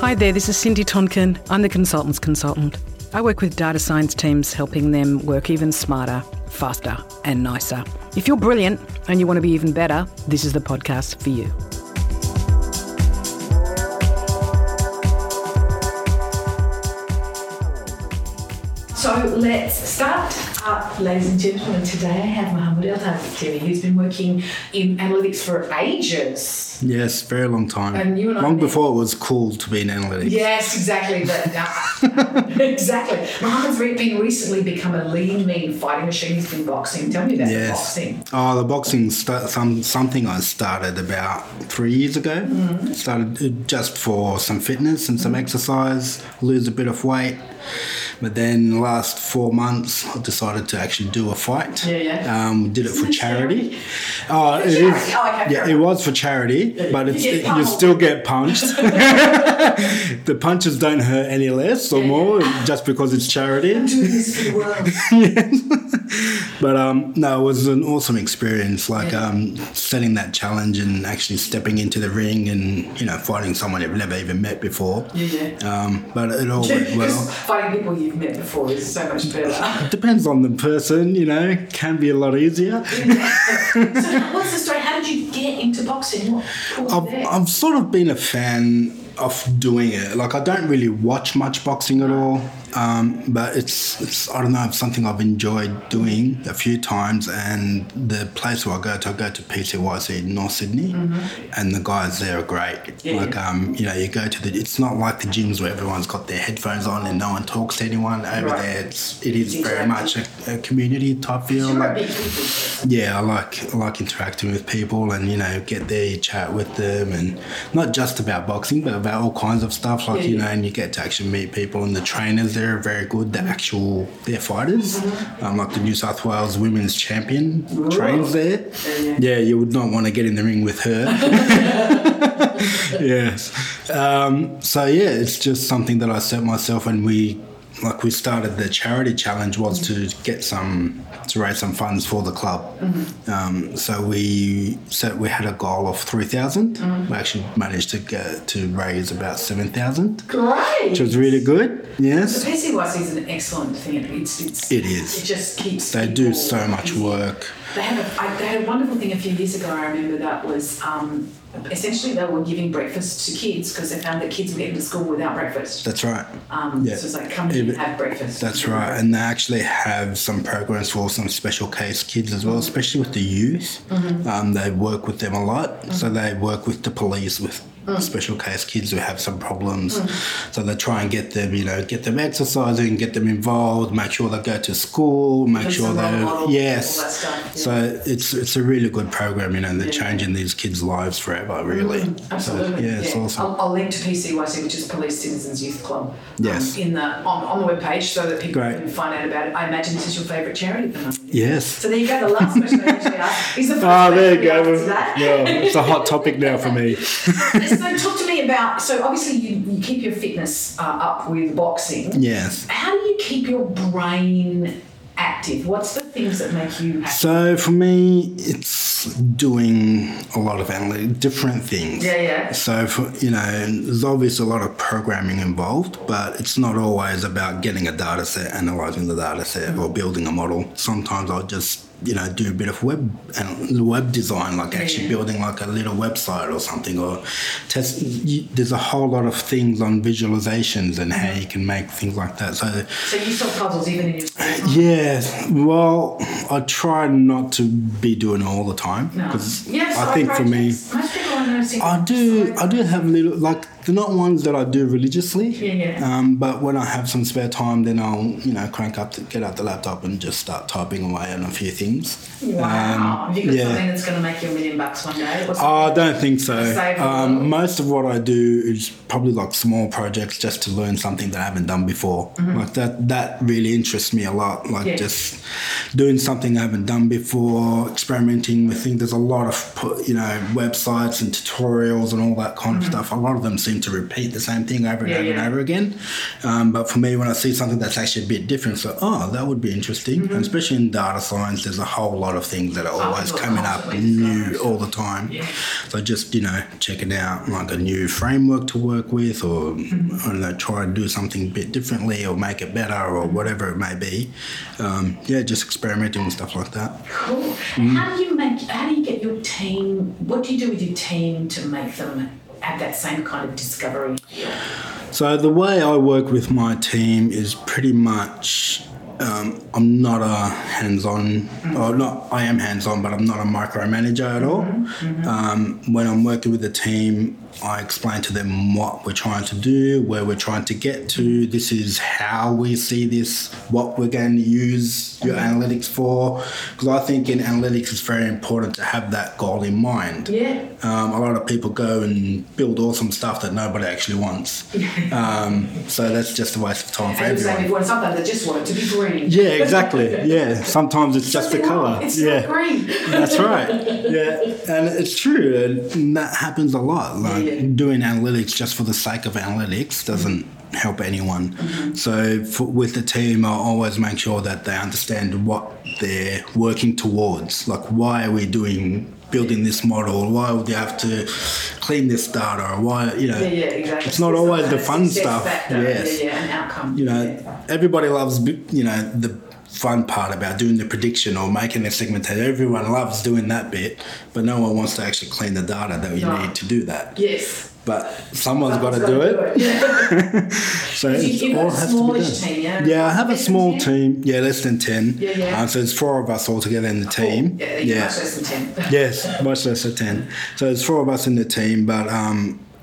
Hi there, this is Cindy Tonkin. I'm the Consultants Consultant. I work with data science teams, helping them work even smarter, faster and nicer. If you're brilliant and you want to be even better, this is the podcast for you. So let's start up, ladies and gentlemen. Today I have Mohammad Elteibi, who's been working in analytics for ages. Yes, very long time. And you and long before it was cool to be in analytics. Yes, exactly. But, exactly. Mohammad's recently become a lean mean fighting machine. He's been boxing. Tell me about the boxing. Oh, the boxing something I started about 3 years ago. Mm-hmm. Started just for some fitness and some exercise, lose a bit of weight. But then the last 4 months, I decided to actually do a fight. Did it for charity. Oh, it is. Oh, okay. Yeah, it was for charity, but you still get punched. The punches don't hurt any less or more just because it's charity. I'm doing this for the world. But no, it was an awesome experience. Like setting that challenge and actually stepping into the ring and fighting someone you've never even met before. But it all went well. Fighting people you've met before is so much better. Depends on the person, can be a lot easier. So what's the story? How did you get into boxing? I've sort of been a fan of doing it. Like, I don't really watch much boxing at all, but it's I don't know, it's something I've enjoyed doing a few times. And the place where I go to PCYC in North Sydney, and the guys there are great. You go to it's not like the gyms where everyone's got their headphones on and no one talks to anyone. Over there, it is very much a community type feel. I like interacting with people and get there, you chat with them, and not just about boxing but about all kinds of stuff. And you get to actually meet people, and the trainers there are very good. They're fighters. Like the New South Wales women's champion trains there. You would not want to get in the ring with her. It's just something that I set myself, and we started the charity challenge was to raise some funds for the club. So we had a goal of 3,000. We actually managed to raise about 7,000. Great. Which was really good. Yes. The PCYC is an excellent thing. It is. It just keeps. They do so much work. They had a wonderful thing a few years ago. I remember that was. Essentially, they were giving breakfast to kids because they found that kids were getting to school without breakfast. That's right. So it's like, come and have breakfast. That's right. And they actually have some programs for some special case kids as well, especially with the youth. They work with them a lot. So they work with the police with special case kids who have some problems. So they try and get them, get them exercising, get them involved, make sure they go to school, make sure they all that stuff. So it's a really good program, and they're changing these kids' lives forever, really. Absolutely. So, it's awesome. I'll link to PCYC, which is Police Citizens Youth Club, on the webpage so that people can find out about it. I imagine this is your favourite charity at the moment. Yes. So there you go, the last question I actually asked is the first there you go. It's a hot topic now for me. So talk to me about, obviously you keep your fitness up with boxing. Yes. How do you keep your brain active? What's the things that make you active? So for me, it's doing a lot of analytics, different things. So for, there's obviously a lot of programming involved, but it's not always about getting a data set, analysing the data set or building a model. Sometimes I'll just do a bit of web design, like actually building like a little website or something, or test. There's a whole lot of things on visualizations and how you can make things like that. So you solve puzzles even in your spare time? Yes. Well, I try not to be doing it all the time because I think for me, most people are noticing. I do have little they're not ones that I do religiously. But when I have some spare time, then I'll get out the laptop and just start typing away on a few things. Wow. Have you got something that's going to make you $1 million one day? I don't think so. Most of what I do is probably like small projects just to learn something that I haven't done before. Like that really interests me a lot. Just doing something I haven't done before, experimenting with things. There's a lot of websites and tutorials and all that kind of stuff. A lot of them seem temptation to repeat the same thing over and over and over again. But for me, when I see something that's actually a bit different, so, oh, that would be interesting. Mm-hmm. And especially in data science, there's a whole lot of things that are always coming up new all the time. Yeah. So just, you know, checking out like a new framework to work with, or I don't know, try and do something a bit differently or make it better or whatever it may be. Just experimenting with stuff like that. Cool. Mm. How do you get your team, what do you do with your team to make them have that same kind of discovery? So the way I work with my team is pretty much, I'm not a hands-on, I am hands-on, but I'm not a micromanager at all. Mm-hmm. When I'm working with the team, I explain to them what we're trying to do, where we're trying to get to, this is how we see this, what we're going to use your analytics for. Because I think in analytics it's very important to have that goal in mind. Yeah. A lot of people go and build awesome stuff that nobody actually wants. So that's just a waste of time for everyone. Exactly. Sometimes they just want it to be green. Yeah, exactly. Yeah. Sometimes it's just the colour. It's not green. That's right. Yeah. And it's true. And that happens a lot. Like, doing analytics just for the sake of analytics doesn't help anyone. Mm-hmm. So with the team, I always make sure that they understand what they're working towards. Like, why are we building this model? Why would you have to clean this data? Why, you know, it's not always the fun stuff. Factor. Yes. An outcome. You know, everybody loves, you know, the fun part about doing the prediction or making the segmentation. Everyone loves doing that bit, but no one wants to actually clean the data that you need to do that. Yes. But someone's got to do it. Yeah. So you all have to be done. Team, yeah, I have a small team. Yeah, less than 10. Yeah, yeah. So it's 4 of us all together in the team. Oh, yeah, much less than 10. Yes, much less than 10. So it's 4 of us in the team, but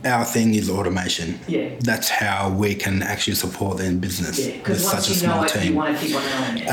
our thing is automation. Yeah. That's how we can actually support them in business with such a small team. You want to keep on knowing it.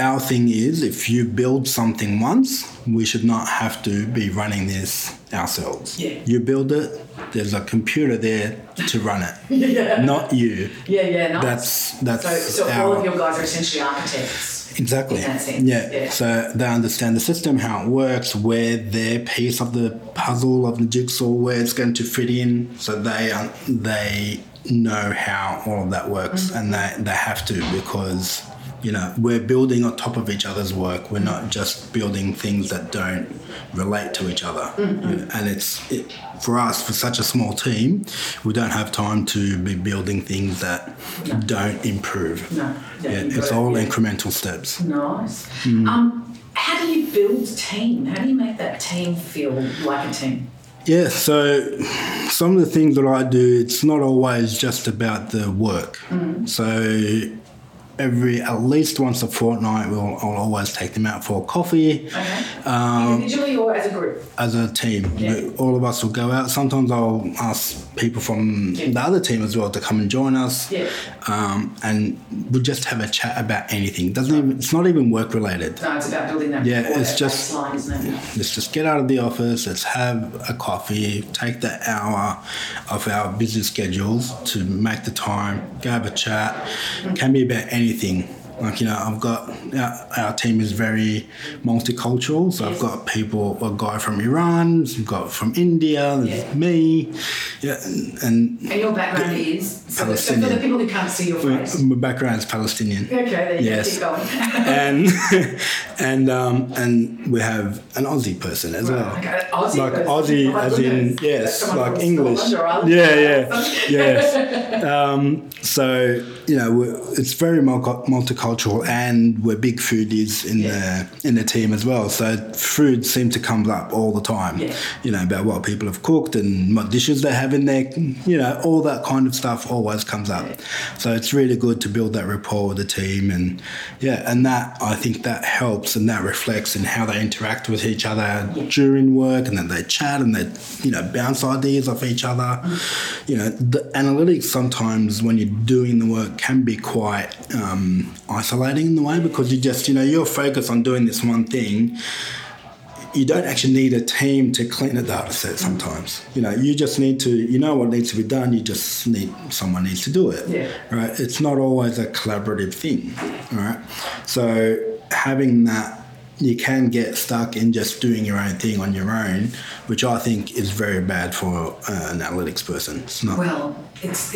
Our thing is, if you build something once, we should not have to be running this ourselves. Yeah. You build it, there's a computer there to run it. Not you. Nice. That's so all of your guys are essentially architects. Exactly. Yeah. So they understand the system, how it works, where their piece of the puzzle of the jigsaw, where it's going to fit in. So they know how all of that works, and they have to, because, you know, we're building on top of each other's work. We're not just building things that don't relate to each other. Mm-hmm. You know, and it's for us, for such a small team, we don't have time to be building things that don't improve. It's all incremental steps. Nice. How do you build a team? How do you make that team feel like a team? Yeah, so some of the things that I do, it's not always just about the work. Mm. So at least once a fortnight, I'll always take them out for coffee. Okay. Individually or as a group? As a team. Yeah. All of us will go out. Sometimes I'll ask people from the other team as well to come and join us. Yeah. And we'll just have a chat about anything. It's not even work related. No, it's about building that. Yeah, it's just baseline, isn't it? Let's just get out of the office. Let's have a coffee. Take the hour of our busy schedules to make the time. Go have a chat. Mm-hmm. Can be about anything. Like, you know, I've got our team is very multicultural, so I've got a guy from Iran, I've got from India, there's me, and your background is Palestinian. So for the people who can't see your face, my background is Palestinian. Okay, there you go. Keep going. And we have an Aussie person as well. Okay. Aussie like person. Aussie, as in like English. So you know, it's very multicultural. And we're big foodies in the team as well. So food seems to come up all the time, you know, about what people have cooked and what dishes they have in there, you know, all that kind of stuff always comes up. Yeah. So it's really good to build that rapport with the team, and that, I think, that helps, and that reflects in how they interact with each other during work, and then they chat and they, you know, bounce ideas off each other. Mm-hmm. You know, the analytics sometimes when you're doing the work can be quite isolating in the way, because you just, you know, you're focused on doing this one thing. You don't actually need a team to clean a data set sometimes. You know, you just need to, you know what needs to be done, you just need, someone needs to do it, right? It's not always a collaborative thing, all right? So having that you can get stuck in just doing your own thing on your own, which I think is very bad for an analytics person. It's not. Well, there's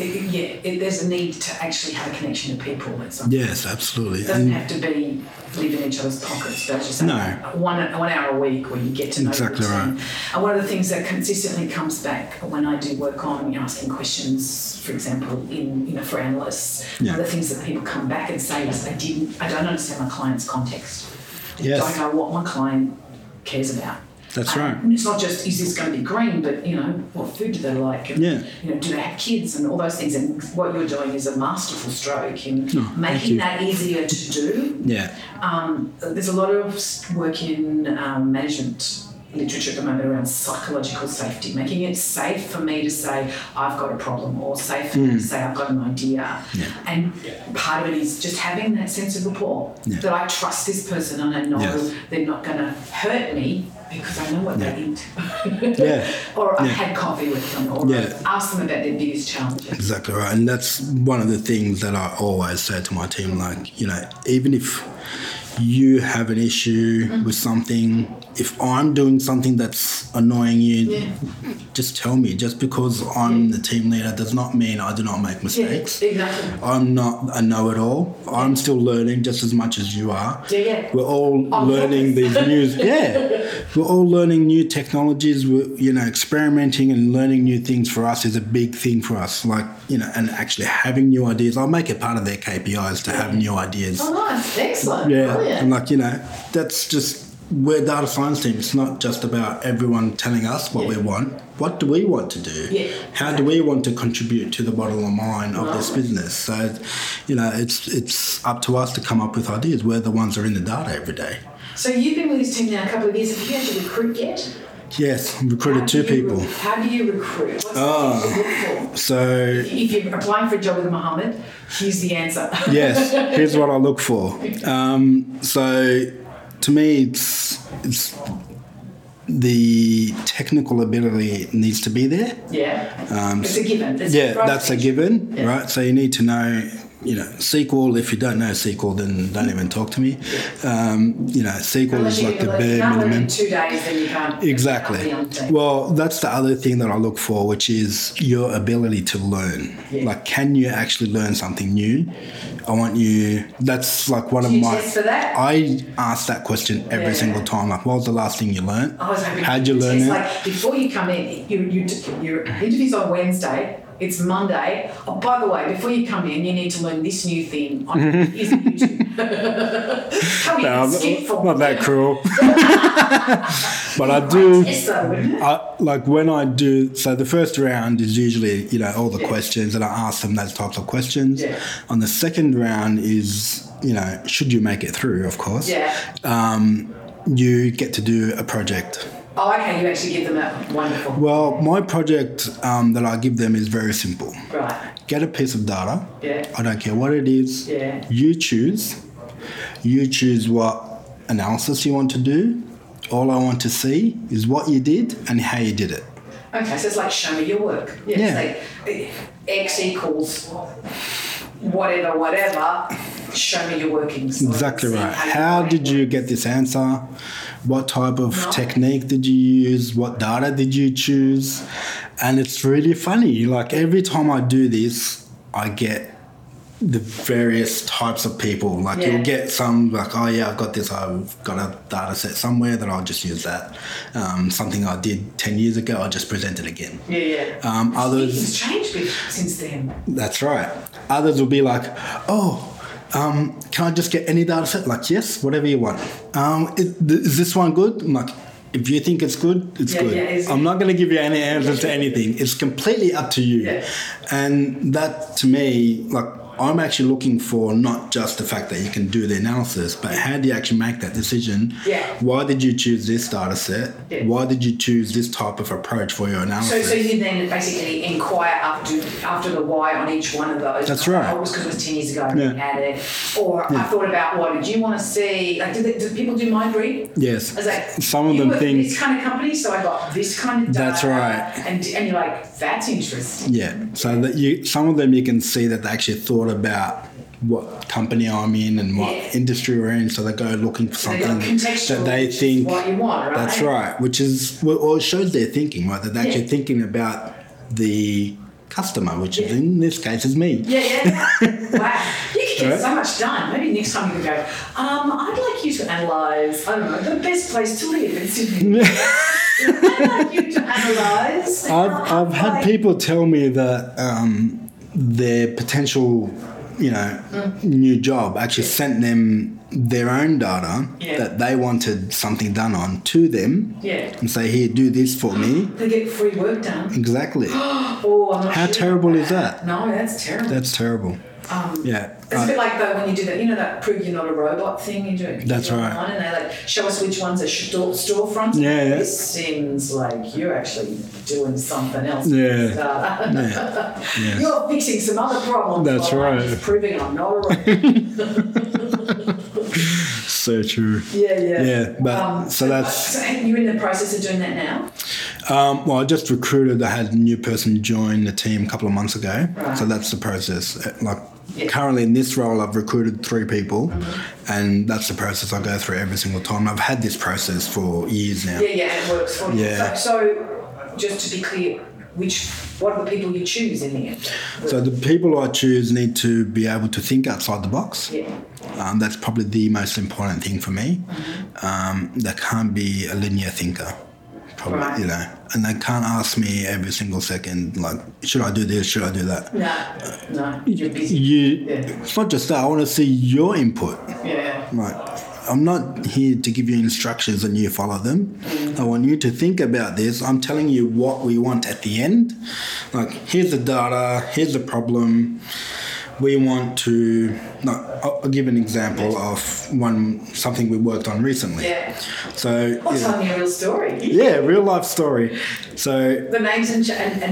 a need to actually have a connection to people. Yes, absolutely. It doesn't have to be live in each other's pockets, but just one hour a week where you get to know exactly your team. Right. And one of the things that consistently comes back when I do work on asking questions, for example, for analysts, one of the things that people come back and say is I don't understand my client's context. Yes. I don't know what my client cares about. That's right. And it's not just, is this going to be green, but, what food do they like? And, do they have kids and all those things? And what you're doing is a masterful stroke in making that easier to do. Yeah. There's a lot of work in management literature at the moment around psychological safety, making it safe for me to say I've got a problem, or safe for me to say I've got an idea. Yeah. And part of it is just having that sense of rapport that I trust this person and I know they're not going to hurt me because I know what they eat. Or I've had coffee with them, or I've asked them about their biggest challenges. Exactly right. And that's one of the things that I always say to my team, even if you have an issue with something, if I'm doing something that's annoying you, just tell me. Just because I'm the team leader does not mean I do not make mistakes. Yeah, exactly. I'm not a know-it-all. I'm still learning just as much as you are. We're all learning these new... We're all learning new technologies. We're, experimenting and learning new things for us is a big thing for us. And actually having new ideas. I'll make it part of their KPIs to have new ideas. Oh, nice. Excellent. Yeah. Brilliant. And that's just... We're data science team. It's not just about everyone telling us what we want. What do we want to do? Yeah, how do we want to contribute to the bottom line of this business? So, it's up to us to come up with ideas. We're the ones that are in the data every day. So you've been with this team now a couple of years. Have you had to recruit yet? Yes, I've recruited two people. How do you recruit? What's the thing you look for? So if you're applying for a job with Mohammad, here's the answer. Yes, here's what I look for. To me, it's the technical ability needs to be there. Yeah, it's a given. That's a given, right? So you need to know, SQL. If you don't know SQL, then don't even talk to me. Yeah. SQL is like the bare minimum. In 2 days, then you can't. Exactly. Well, that's the other thing that I look for, which is your ability to learn. Yeah. Can you actually learn something new? I want you. That's one of my. Test for that? I ask that question every single time. What was the last thing you learned? How'd you learn it? Before you come in, your interview's on Wednesday. It's Monday. Oh, by the way, before you come in, you need to learn this new thing on YouTube. Come in, skip for not that cruel. But I do. When I do. So the first round is usually all the questions, and I ask them those types of questions. Yeah. On the second round is should you make it through? Of course. Yeah. You get to do a project. Oh, okay, you actually give them that. Wonderful. Well, my project that I give them is very simple. Right. Get a piece of data. Yeah. I don't care what it is. Yeah. You choose what analysis you want to do. All I want to see is what you did and how you did it. Okay, so it's show me your work. Yeah. It's X equals whatever. Show me your workings. Exactly right. How did you get this answer? What type of technique did you use? What data did you choose? And it's really funny. Every time I do this, I get the various types of people. You'll get some I've got this. I've got a data set somewhere that I'll just use that. Something I did 10 years ago, I'll just present it again. Yeah. Others. It's changed since then. That's right. Others will be can I just get any data set? Yes, whatever you want. Is this one good? I'm if you think it's good, it's good. I'm not going to give you any answers to anything. It's completely up to you. Yeah. And that, to me, I'm actually looking for not just the fact that you can do the analysis, but how do you actually make that decision? Yeah. Why did you choose this data set? Yeah. Why did you choose this type of approach for your analysis? So you then basically inquire after the why on each one of those. That's right. Oh, because it was 10 years ago and we had it. Or I thought about what did you want to see? Do people do mind read? Yes. Some of them think. This kind of company, so I got this kind of data. That's right. And you're that's interesting. Yeah. So that some of them you can see that they actually thought about what company I'm in and what industry we're in, so they go looking for something that they think what you want, right? That's right, which is or shows their thinking, right? That they're actually thinking about the customer, which is in this case is me. Wow, you could get so much done. Maybe next time you can go, I'd like you to analyse, I don't know, the best place to live in Sydney. I'd like you to analyse. I've had people tell me that their potential, you know, new job actually sent them their own data that they wanted something done on to them and say, here, do this for me. They get free work done. Exactly. How terrible is that? No, that's terrible. That's terrible. It's a bit like though when you do that, you know, that prove you're not a robot thing you do. That's right. Online and they like show us which ones are storefronts. Yeah. This seems like you're actually doing something else. Yeah. Yeah. You're fixing some other problems. That's right. Like, proving I'm not a robot. So true. Yeah. But so that's. So you're in the process of doing that now. Well, I just recruited. I had a new person join the team a couple of months ago. Right. So that's the process. Like. Yes. Currently in this role, I've recruited 3 people, and that's the process I go through every single time. I've had this process for years now. Yeah, it works for you. Yeah. So, just to be clear, what are the people you choose in the end? So the people I choose need to be able to think outside the box. Yeah. That's probably the most important thing for me. They can't be a linear thinker. Probably, right. You know, and they can't ask me every single second, like, should I do this? Should I do that? No, you're busy. It's not just that. I want to see your input. Yeah. Like, I'm not here to give you instructions and you follow them. I want you to think about this. I'm telling you what we want at the end. Like, here's the data. Here's the problem. We want to. No, I'll give an example of something we worked on recently. Yeah. So. What's on your real story? Yeah, real life story. So. The names and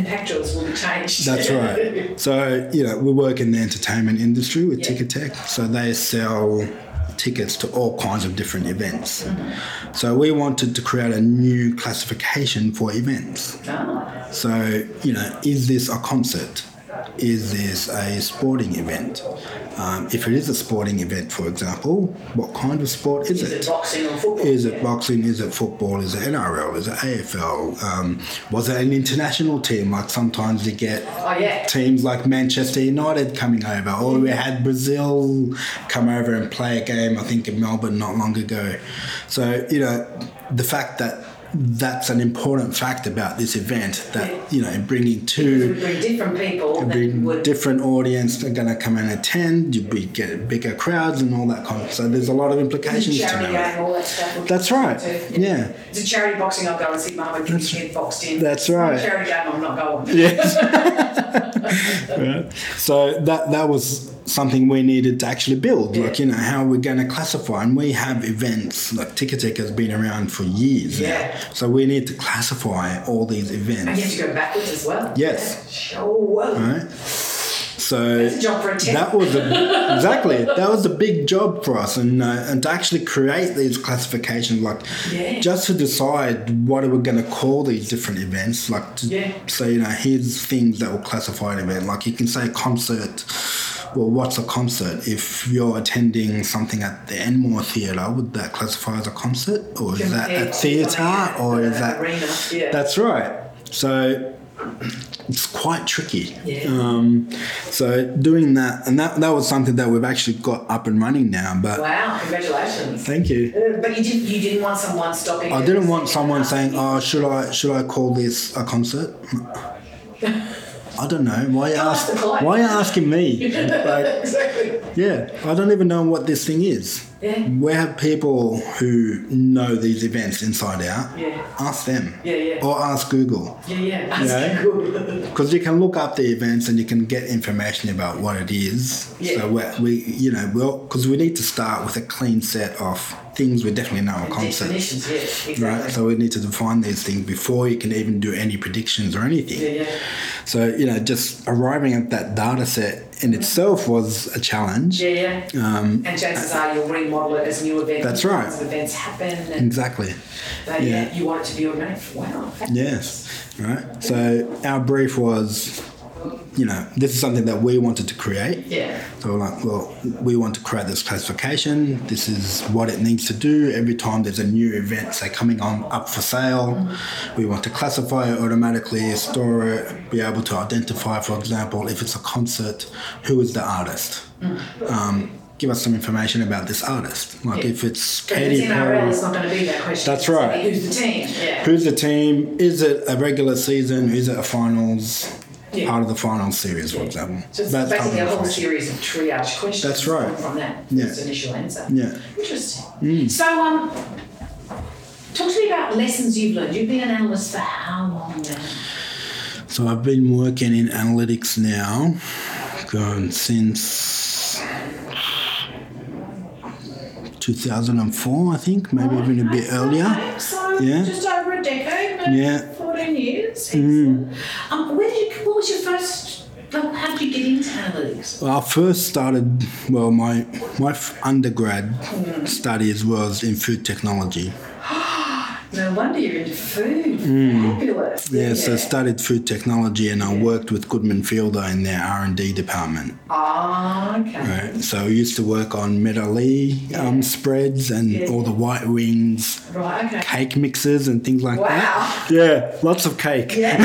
pactuals will be changed. That's right. So we work in the entertainment industry with Ticketek. So they sell tickets to all kinds of different events. So we wanted to create a new classification for events. Oh. So is this a concert? Is this a sporting event? If it is a sporting event, for example, what kind of sport is it? Is it boxing or football? Is it boxing? Is it football? Is it NRL? Is it AFL? Was it an international team? Like sometimes you get teams like Manchester United coming over, or we had Brazil come over and play a game, I think, in Melbourne not long ago. So, the fact that that's an important fact about this event that, bringing different people, different audience are going to come and attend, you get bigger crowds and all that kind of stuff. So there's a lot of implications to know. Game, all that stuff. That's right. Yeah. It's a charity boxing, I'll go and see Mama get boxed in. That's right. It's a charity game, I'm not going. Yes. Right. So that was something we needed to actually build, how we're going to classify. And we have events, like Ticketek has been around for years now. So we need to classify all these events. And you have to go backwards as well. Yes. Yeah. All right. So that's a job for a tech. That was a big job for us, and to actually create these classifications, just to decide what are we going to call these different events, so here's things that will classify an event. Like you can say concert. Well, what's a concert? If you're attending something at the Enmore Theatre, would that classify as a concert? Or is that a theatre? Or is that... Arena. Yeah. That's right. So it's quite tricky. Yeah. So doing that... And that was something that we've actually got up and running now. But wow, congratulations. Thank you. But you didn't want someone stopping... I didn't want someone saying, should I call this a concert? I don't know. Why are you asking me? Exactly. Yeah, I don't even know what this thing is. Yeah. We have people who know these events inside out. Yeah. Ask them. Yeah. Or ask Google. Yeah. Ask Google. Because you can look up the events and you can get information about what it is. Yeah. So because we need to start with a clean set of things we definitely know are concepts. Yes, exactly. Right. So we need to define these things before you can even do any predictions or anything. Yeah. So just arriving at that data set in itself was a challenge. Yeah. And chances are you'll remodel it as new events. That's right. As events happen. And exactly. You want it to be organic. Wow. Fabulous. Yes. Right. So our brief was this is something that we wanted to create. Yeah. So we're like, we want to create this classification. This is what it needs to do. Every time there's a new event, say, coming on up for sale, mm-hmm. we want to classify it automatically, store it, be able to identify, for example, if it's a concert, who is the artist? Mm-hmm. Give us some information about this artist. If it's Katy Perry, it's not going to be that question. That's right. Who's the team? Yeah. Who's the team? Is it a regular season? Is it a finals? Yeah. Part of the final series, for example. So it's basically a whole series of triage questions. That's right. From that initial answer. Yeah. Interesting. Mm. So, talk to me about lessons you've learned. You've been an analyst for how long now? So I've been working in analytics now, since 2004, I think, even a bit earlier. Okay. So just over a decade, maybe 14 years. Mm. What was your first, how did you get into analytics? Well, I first started, my undergrad studies was in food technology. No wonder you're into food. Mm. Fabulous. Yeah, so I studied food technology and I worked with Goodman Fielder in their R&D department. Ah, okay. Right. So I used to work on Meadow Lea spreads and all the White Wings cake mixes and things like that. Wow. Yeah, lots of cake. Yeah.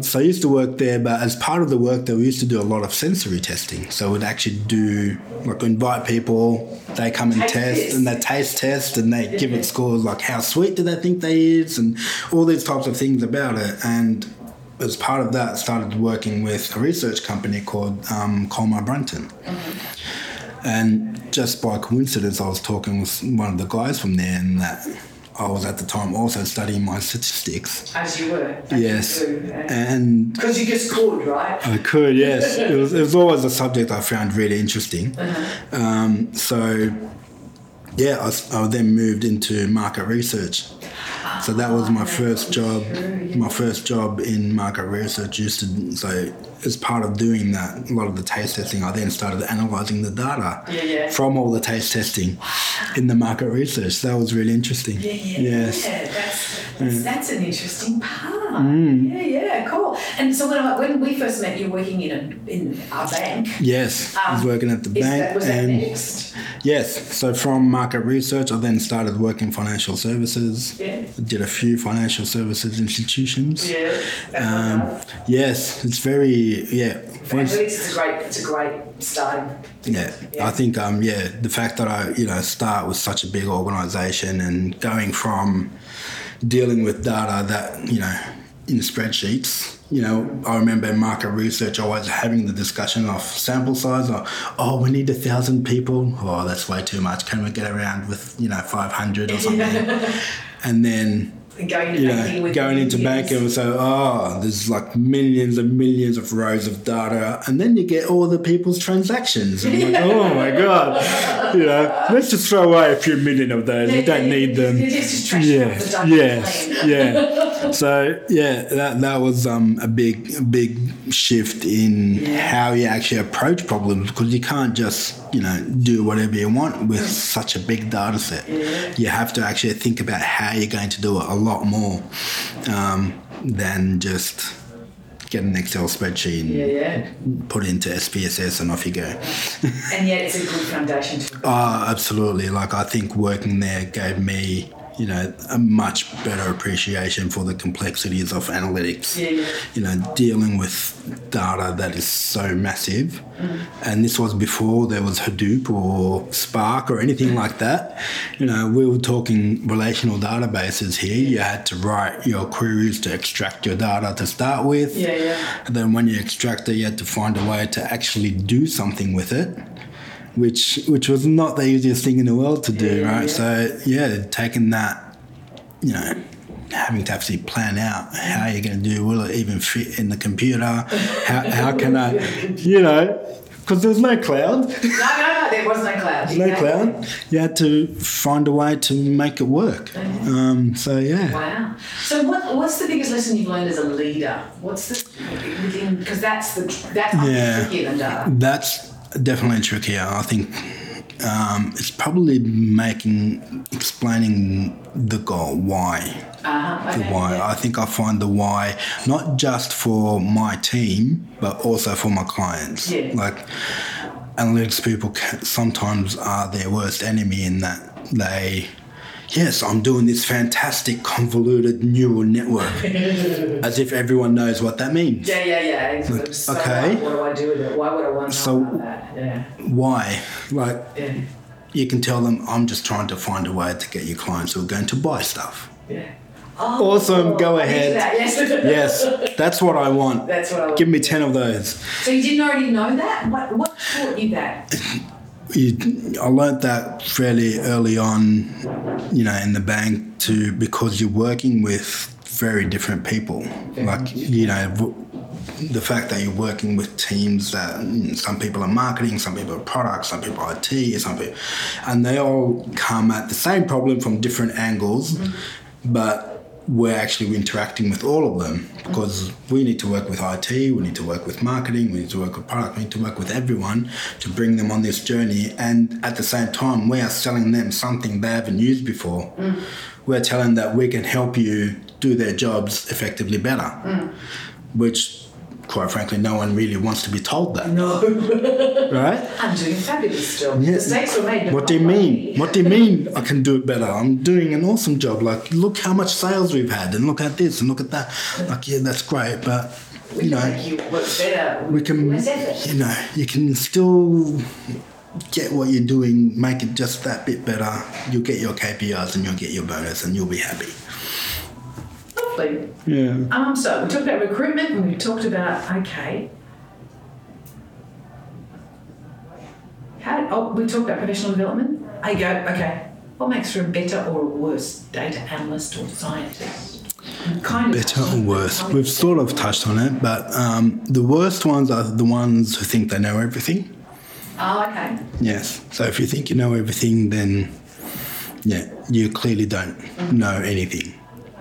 So I used to work there, but as part of the work there, we used to do a lot of sensory testing. So we'd actually invite people, they come and and they taste test and they give it scores like how sweet do they think they is and all these types of things about it. And as part of that, started working with a research company called Colmar Brunton. Mm-hmm. And just by coincidence, I was talking with one of the guys from there and that I was at the time also studying my statistics. As you were. Yes. Because you just could, right? I could, yes. It was always a subject I found really interesting. Uh-huh. I then moved into market research. So that was my first job. My first job in market research as part of doing that, a lot of the taste testing, I then started analysing the data from all the taste testing in the market research. That was really interesting. Yeah, yeah, yes. Yeah, that's an interesting part. Mm. Yeah, yeah, cool. And so when we first met, you were working in our bank. Yes, I was working at the bank. Was that next? Yes. So from market research, I then started working financial services. Yeah. Did a few financial services institutions. Yeah. Yes, it's very... Yeah, it's a great starting. I think the fact that I start with such a big organisation and going from dealing with data that in spreadsheets. I remember in market research always having the discussion of sample size. We need 1,000 people. Oh, that's way too much. Can we get around with 500 or something? And then. Going into banking, so there's like millions and millions of rows of data, and then you get all the people's transactions. And I'm like, oh my god, let's just throw away a few million of those. We don't need them. Yeah. So that was a big shift in how you actually approach problems, because you can't just do whatever you want with such a big data set. You have to actually think about how you're going to do it. A lot more than just get an Excel spreadsheet and put into SPSS and off you go. And yet it's a good foundation to... absolutely. I think working there gave me, a much better appreciation for the complexities of analytics. Dealing with data that is so massive. Mm. And this was before there was Hadoop or Spark or anything like that. We were talking relational databases here. You had to write your queries to extract your data to start with. And then when you extract it, you had to find a way to actually do something with it. Which was not the easiest thing in the world to do, right? Yeah. So, taking that, having to actually plan out how you're going to do, will it even fit in the computer? How can I, because there was no cloud. No, there was no cloud. Cloud. You had to find a way to make it work. Okay. Wow. So what's the biggest lesson you've learned as a leader? Because that's trickier than data. That's... Definitely trickier. I think It's probably explaining the goal, why. The why. I think I find the why, not just for my team, but also for my clients. Yeah. Like, analytics people sometimes are their worst enemy in that they... Yes, I'm doing this fantastic convoluted neural network, as if everyone knows what that means. Yeah. Exactly. Like, so okay. What do I do with it? Why would I want to know about that? Yeah. Why? Like, yeah. You can tell them, I'm just trying to find a way to get your clients who are going to buy stuff. Yeah. Oh, awesome. Go ahead. Yes, that's what I want. That's what I want. Give me 10 of those. So you didn't already know that? What taught you that? I learned that fairly early on, in the bank because you're working with very different people. Like, the fact that you're working with teams that some people are marketing, some people are products, some people are IT, some people, and they all come at the same problem from different angles, mm-hmm. but we're actually interacting with all of them because we need to work with IT, we need to work with marketing, we need to work with product, we need to work with everyone to bring them on this journey. And at the same time, we are selling them something they haven't used before. Mm. We're telling that we can help you do their jobs effectively better, which, quite frankly, no one really wants to be told that. No. Right? I'm doing a fabulous job. Yeah. Mistakes were made. What do you mean? What do you mean I can do it better? I'm doing an awesome job. Like, look how much sales we've had and look at this and look at that. Like, yeah, that's great, but, we can make you work better. We can, you can still get what you're doing, make it just that bit better. You'll get your KPIs and you'll get your bonus and you'll be happy. Yeah. So we talked about recruitment and we talked about we talked about professional development. What makes for a better or a worse data analyst or scientist? We've sort of touched on it, but the worst ones are the ones who think they know everything. Oh, okay. Yes. So if you think you know everything, then you clearly don't know anything.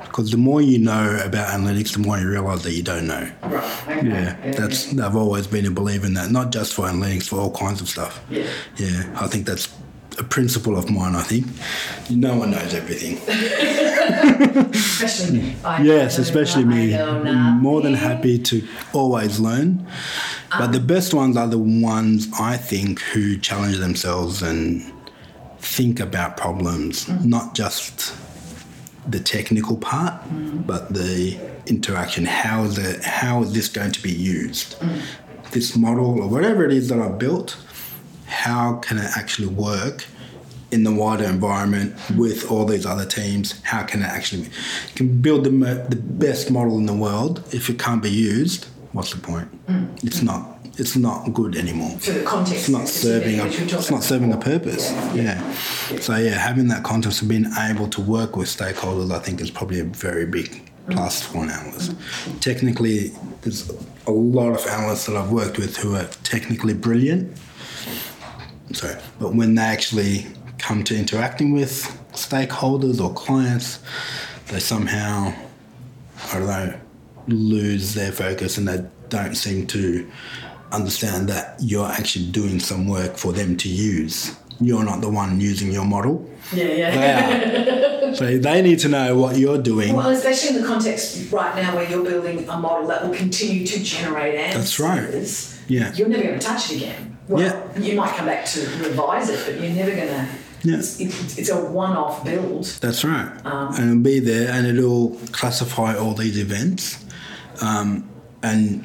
Because the more you know about analytics, the more you realise that you don't know. Right. Okay. Yeah, I've always been a believer in that, not just for analytics, for all kinds of stuff. Yeah. Yeah, I think that's a principle of mine, I think. No one knows everything. Especially me. Especially me. I'm more than happy to always learn. But the best ones are the ones, I think, who challenge themselves and think about problems, not just the technical part, but the interaction. How is this going to be used? This model or whatever it is that I've built, how can it actually work in the wider environment with all these other teams? How can it actually... You can build the best model in the world. If it can't be used, what's the point? It's not good anymore. So the context. It's not serving a purpose. Yeah. So having that context and being able to work with stakeholders, I think, is probably a very big plus for an analyst. Technically, there's a lot of analysts that I've worked with who are technically brilliant. Sorry, but when they actually come to interacting with stakeholders or clients, they somehow, lose their focus and they don't seem to understand that you're actually doing some work for them to use. You're not the one using your model. They are. So they need to know what you're doing. Well, especially in the context right now where you're building a model that will continue to generate answers. That's right. Yeah. You're never going to touch it again. Well, you might come back to revise it, but you're never going to... Yeah. It's a one-off build. That's right. And it'll be there and it'll classify all these events. And...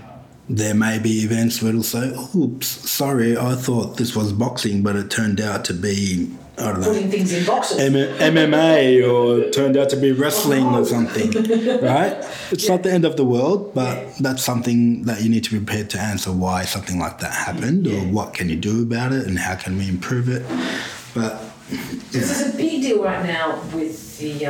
There may be events where it'll say, oops, sorry, I thought this was boxing, but it turned out to be, putting things in boxes. MMA or turned out to be wrestling or something, right? It's not the end of the world, but that's something that you need to be prepared to answer why something like that happened or what can you do about it and how can we improve it. But this is a big deal right now with the...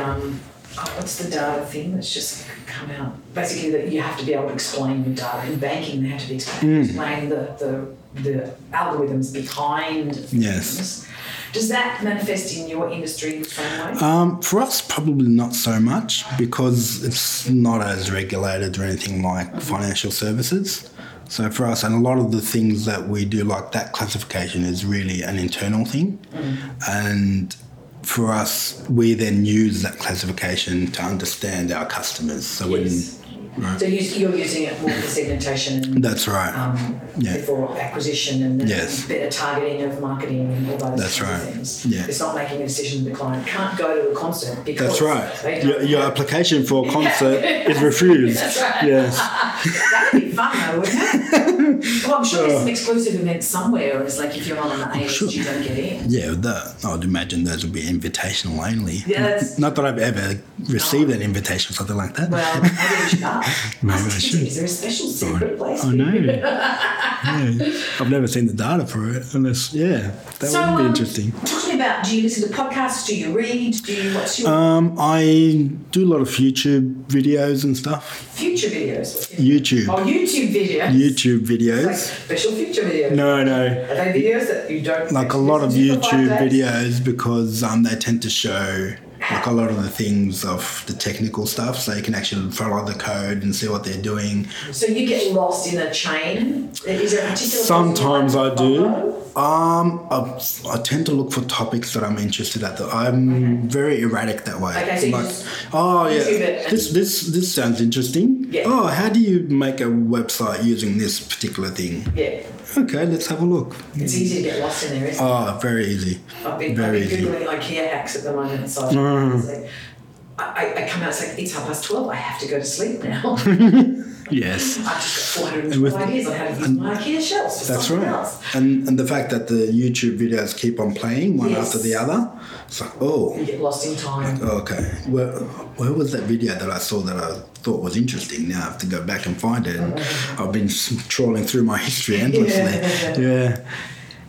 what's the data thing that's just come out? Basically, that you have to be able to explain your data. In banking, they have to be explaining the algorithms behind things. Yes. Does that manifest in your industry in some way? For us, probably not so much because it's not as regulated or anything like financial services. So for us, and a lot of the things that we do, like that classification, is really an internal thing. And for us, we then use that classification to understand our customers. So Right. So you're using it more for segmentation. And, that's right. For acquisition and better targeting of marketing and all those things. Yeah. It's not making a decision that the client can't go to a concert because your application for a concert is refused. That's right. Yes. That would be fun though, wouldn't it? Well, I'm sure there's an exclusive event somewhere. It's like if you're not on the AS, you don't get in. Yeah, I would imagine those would be invitational only. Yeah, not that I've ever received an invitation or something like that. Well, maybe we should ask. Is there a special secret place? I know. I've never seen the data for it unless, would be interesting. Talking about, do you listen to podcasts? Do you read? What's your... I do a lot of YouTube videos and stuff. Future videos? YouTube. Oh, YouTube videos. YouTube videos. Like special future videos? No. Are they videos that you don't... Like a lot of YouTube videos because they tend to show... Like a lot of the things of the technical stuff, so you can actually follow the code and see what they're doing. So you get lost in a chain? Is there a particular... Sometimes I do. I tend to look for topics that I'm interested at. I'm very erratic that way. Okay, so like, this sounds interesting. Yeah. Oh, how do you make a website using this particular thing? Yeah. Okay, let's have a look. It's easy to get lost in there, isn't it? Oh, very easy. I've been Googling IKEA hacks at the moment, so I come out and say, it's 12:30, I have to go to sleep now. Yes. I've just got 400 ideas on how to use my IKEA shelves for something else. And the fact that the YouTube videos keep on playing one after the other, it's like, you get lost in time. Like, where was that video that I saw that I thought was interesting? Now I have to go back and find it. And I've been trawling through my history endlessly.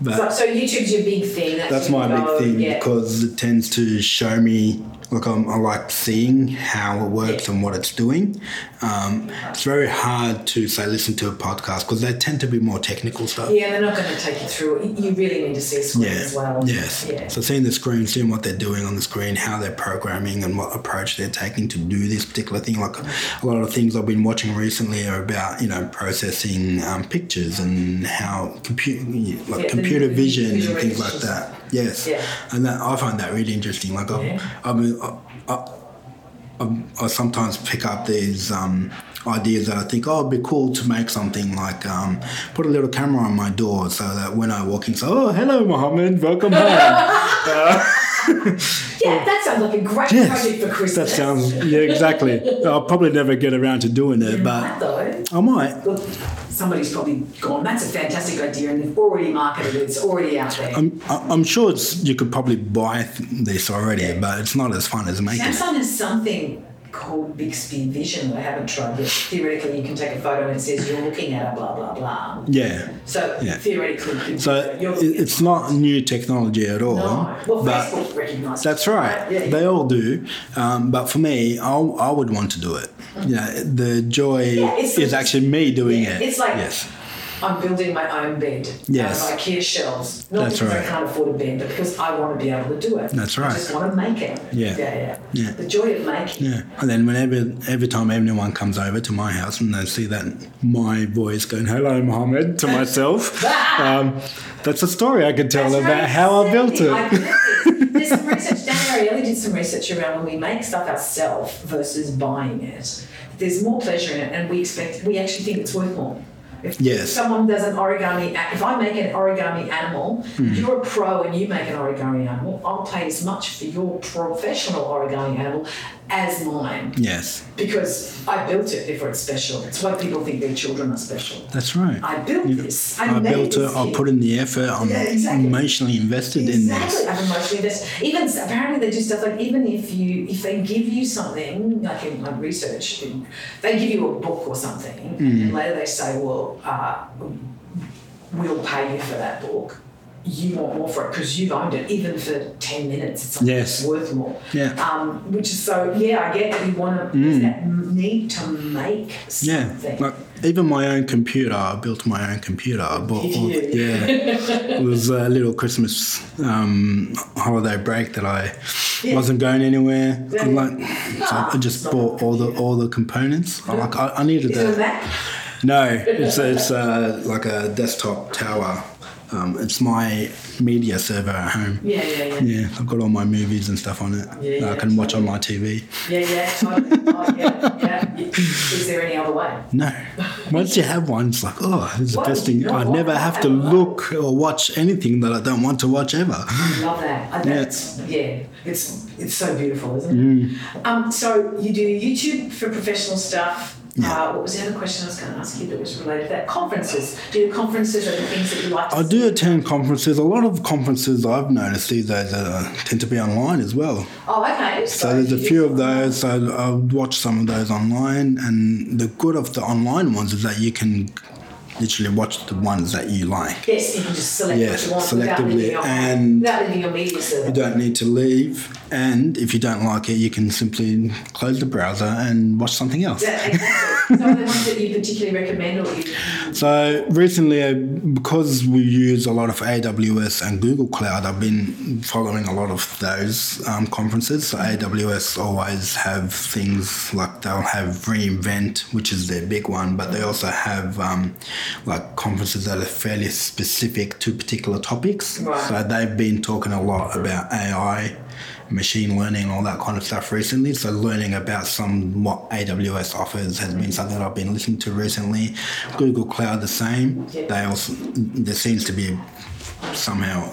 But, so YouTube's your big thing. That's my big thing because it tends to show me. Look, I like seeing how it works and what it's doing. It's very hard to, listen to a podcast because they tend to be more technical stuff. Yeah, they're not going to take you through. You really need to see a screen as well. Yes. Yeah. So seeing the screen, seeing what they're doing on the screen, how they're programming and what approach they're taking to do this particular thing. Like a lot of things I've been watching recently are about, processing pictures and how computer vision and things like that. Yes, and that, I find that really interesting. Like I sometimes pick up these ideas that I think, it'd be cool to make something like put a little camera on my door so that when I walk in, say, hello, Mohammad, welcome home. That sounds like a great project for Christmas. That sounds, exactly. I'll probably never get around to doing it, but I might. Look, somebody's probably gone, that's a fantastic idea, and they've already marketed it, it's already out there. I'm sure you could probably buy this already, but it's not as fun as making it. Samsung is something called Bixby Vision that I haven't tried yet. Theoretically, you can take a photo and it says you're looking at a blah, blah, blah. Yeah. So theoretically, it's not new technology at all. No. Well, Facebook recognises it. That's right. Yeah. They all do. But for me, I would want to do it. The joy is actually me doing it. It's like... Yes. I'm building my own bed out of IKEA shelves. Not because I can't afford a bed, but because I want to be able to do it. That's right. I just want to make it. Yeah. The joy of making. Yeah. And then every time anyone comes over to my house and they see that my voice going, hello, Mohammad, to myself, that's a story I could tell about how I built it. There's some research. Dan Ariely did some research around when we make stuff ourselves versus buying it. There's more pleasure in it, and we actually think it's worth more. If someone does an origami, if I make an origami animal, you're a pro and you make an origami animal, I'll pay as much for your professional origami animal as mine. Yes. Because I built it for it's special. It's why people think their children are special. That's right. I built this. I built it. I put in the effort. I'm emotionally invested in this. I'm emotionally invested. Even apparently they do stuff like even if they give you something, like in my research, they give you a book or something, and later they say, we'll pay you for that book. You want more for it because you've owned it, even for 10 minutes. It's something that's worth more. Yeah. Which is so, I get that you want to need to make something. Yeah. Like, even my own computer, I built my own computer. I bought it was a little Christmas holiday break that I wasn't going anywhere. I'm like, so I just bought all the components. I needed that. No, it's like a desktop tower. It's my media server at home. Yeah, I've got all my movies and stuff on it that I can watch on my TV. Is there any other way? No. Once you have one, it's like, oh, this is the best thing. I never have to look or watch anything that I don't want to watch ever. I love that. It's so beautiful, isn't it? Mm. So you do YouTube for professional stuff. Yeah. What was the other question I was going to ask you that was related to that? Conferences. Do you do conferences or the things that you like to do? I do attend conferences. A lot of conferences I've noticed these days tend to be online as well. Oh, okay. So there's a few of those. So I'll watch some of those online. And the good of the online ones is that you can literally watch the ones that you like. Yes, you can just select what you want without leaving your media server. You don't need to leave, and if you don't like it, you can simply close the browser and watch something else. Yeah, exactly. So are there ones that you particularly recommend? So recently, because we use a lot of AWS and Google Cloud, I've been following a lot of those conferences. So AWS always have things like they'll have reInvent, which is their big one, but they also have like conferences that are fairly specific to particular topics. Right. So they've been talking a lot about AI, machine learning, all that kind of stuff recently. So learning about what AWS offers has been something that I've been listening to recently. Google Cloud the same. Yeah. There seems to be somehow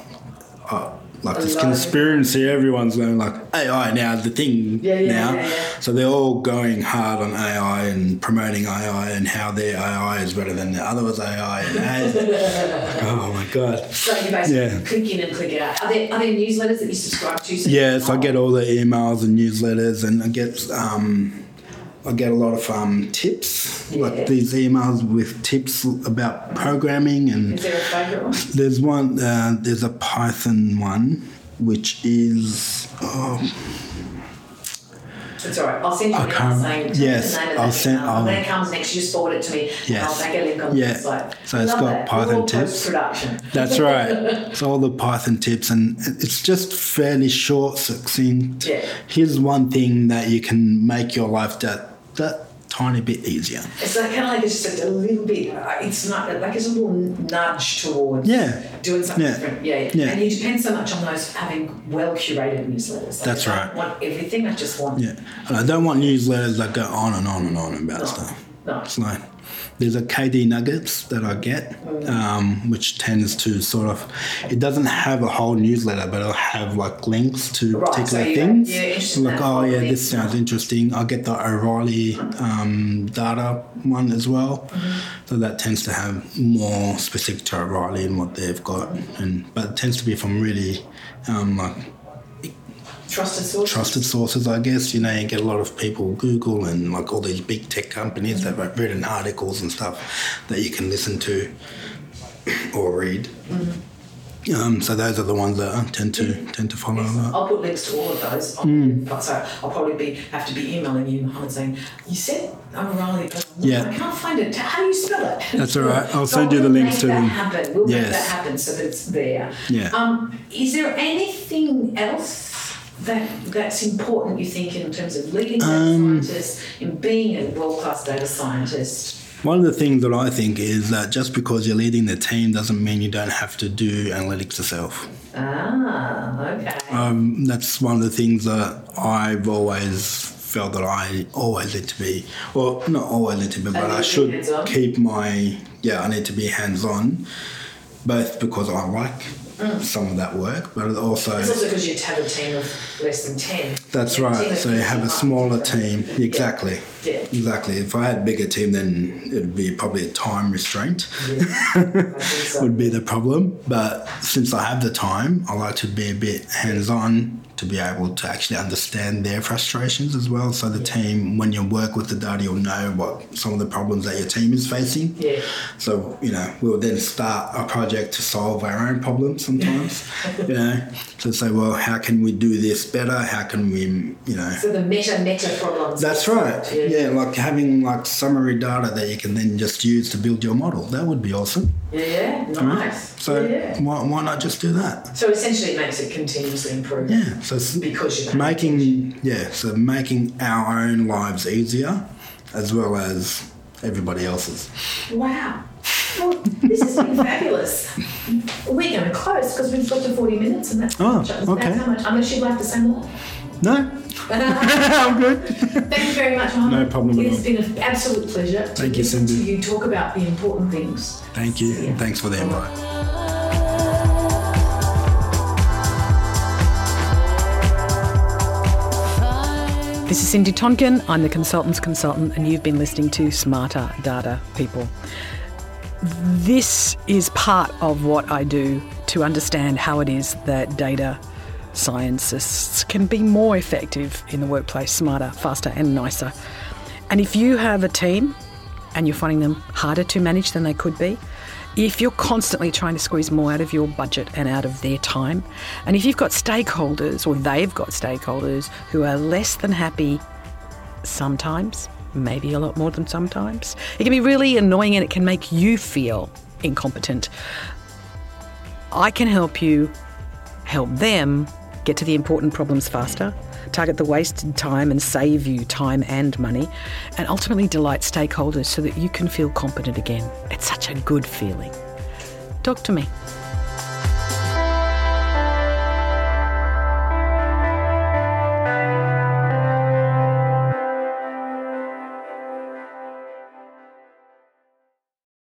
this conspiracy, everyone's going like AI now is the thing now. So they're all going hard on AI and promoting AI and how their AI is better than the other was AI. Oh my God. So you basically click in and click it out. Are there newsletters that you subscribe to? So I get all the emails and newsletters, and I get a lot of tips, like these emails with tips about programming. And is there a favourite one? There's one. There's a Python one, which is. It's all right. I'll send you the same. Yes, I'll send. When it comes next, you just forward it to me. Yes. And I'll make a link on the website. So it's got Python tips. Production. That's right. It's all the Python tips, and it's just fairly short, succinct. Yeah. Here's one thing that you can make your life that tiny bit easier. It's like, kind of like it's just a little bit. It's not like it's a little nudge towards doing something different. And you depend so much on those having well curated newsletters. Like that's right. I don't want everything. I just want. Yeah, and I don't want newsletters that go on and on and on about stuff. No, it's like there's a KD Nuggets that I get, which tends to it doesn't have a whole newsletter, but it'll have like links to particular things. This sounds interesting. I get the O'Reilly data one as well, so that tends to have more specific to O'Reilly and what they've got, but it tends to be from really like. Trusted sources, I guess. You know, you get a lot of people, Google and like all these big tech companies that have written articles and stuff that you can listen to or read. Mm-hmm. So those are the ones that I tend to follow. Yes. I'll put links to all of those. So I'll probably have to be emailing you, Mohammad, saying, you said O'Reilly. I can't find it. How do you spell it? That's all right. I'll send you the links to them. We'll make that happen so that it's there. Yeah. Is there anything else that's important, you think, in terms of leading data scientists, in being a world-class data scientist? One of the things that I think is that just because you're leading the team doesn't mean you don't have to do analytics yourself. Ah, okay. That's one of the things that I've always felt that I always need to be. Well, not always need to be, but I should keep I need to be hands-on, both because I like some of that work, but it's also because you have a team of less than 10. That's right. So you have a smaller team. Exactly. Yeah. Exactly. If I had a bigger team, then it'd be probably a time restraint. Would be the problem. But since I have the time, I like to be a bit hands-on to be able to actually understand their frustrations as well. So the team, when you work with the data, you'll know what some of the problems that your team is facing. Yeah. So, you know, we'll then start a project to solve our own problems sometimes, you know, to say, well, how can we do this better? How can we, you know. So the meta problems. That's right. Yeah, like having like summary data that you can then just use to build your model. That would be awesome. Yeah, nice. Right? So why not just do that? So essentially it makes it continuously improve. Yeah. So because you're making our own lives easier, as well as everybody else's. Wow. Well, this has been fabulous. We're going to close because we've got to 40 minutes and that's how much. Unless you'd like to say more. No. I'm good. Thank you very much, Mohammad. No problem at all. It's been an absolute pleasure. Thank you, Cindy. You talk about the important things. Thank you. Yeah. Thanks for the invite. This is Cindy Tonkin. I'm the Consultants Consultant and you've been listening to Smarter Data People. This is part of what I do to understand how it is that data scientists can be more effective in the workplace, smarter, faster and nicer. And if you have a team and you're finding them harder to manage than they could be, if you're constantly trying to squeeze more out of your budget and out of their time, and if you've got stakeholders or they've got stakeholders who are less than happy sometimes, maybe a lot more than sometimes, it can be really annoying and it can make you feel incompetent. I can help you help them get to the important problems faster, target the wasted time and save you time and money, and ultimately delight stakeholders so that you can feel competent again. It's such a good feeling. Talk to me.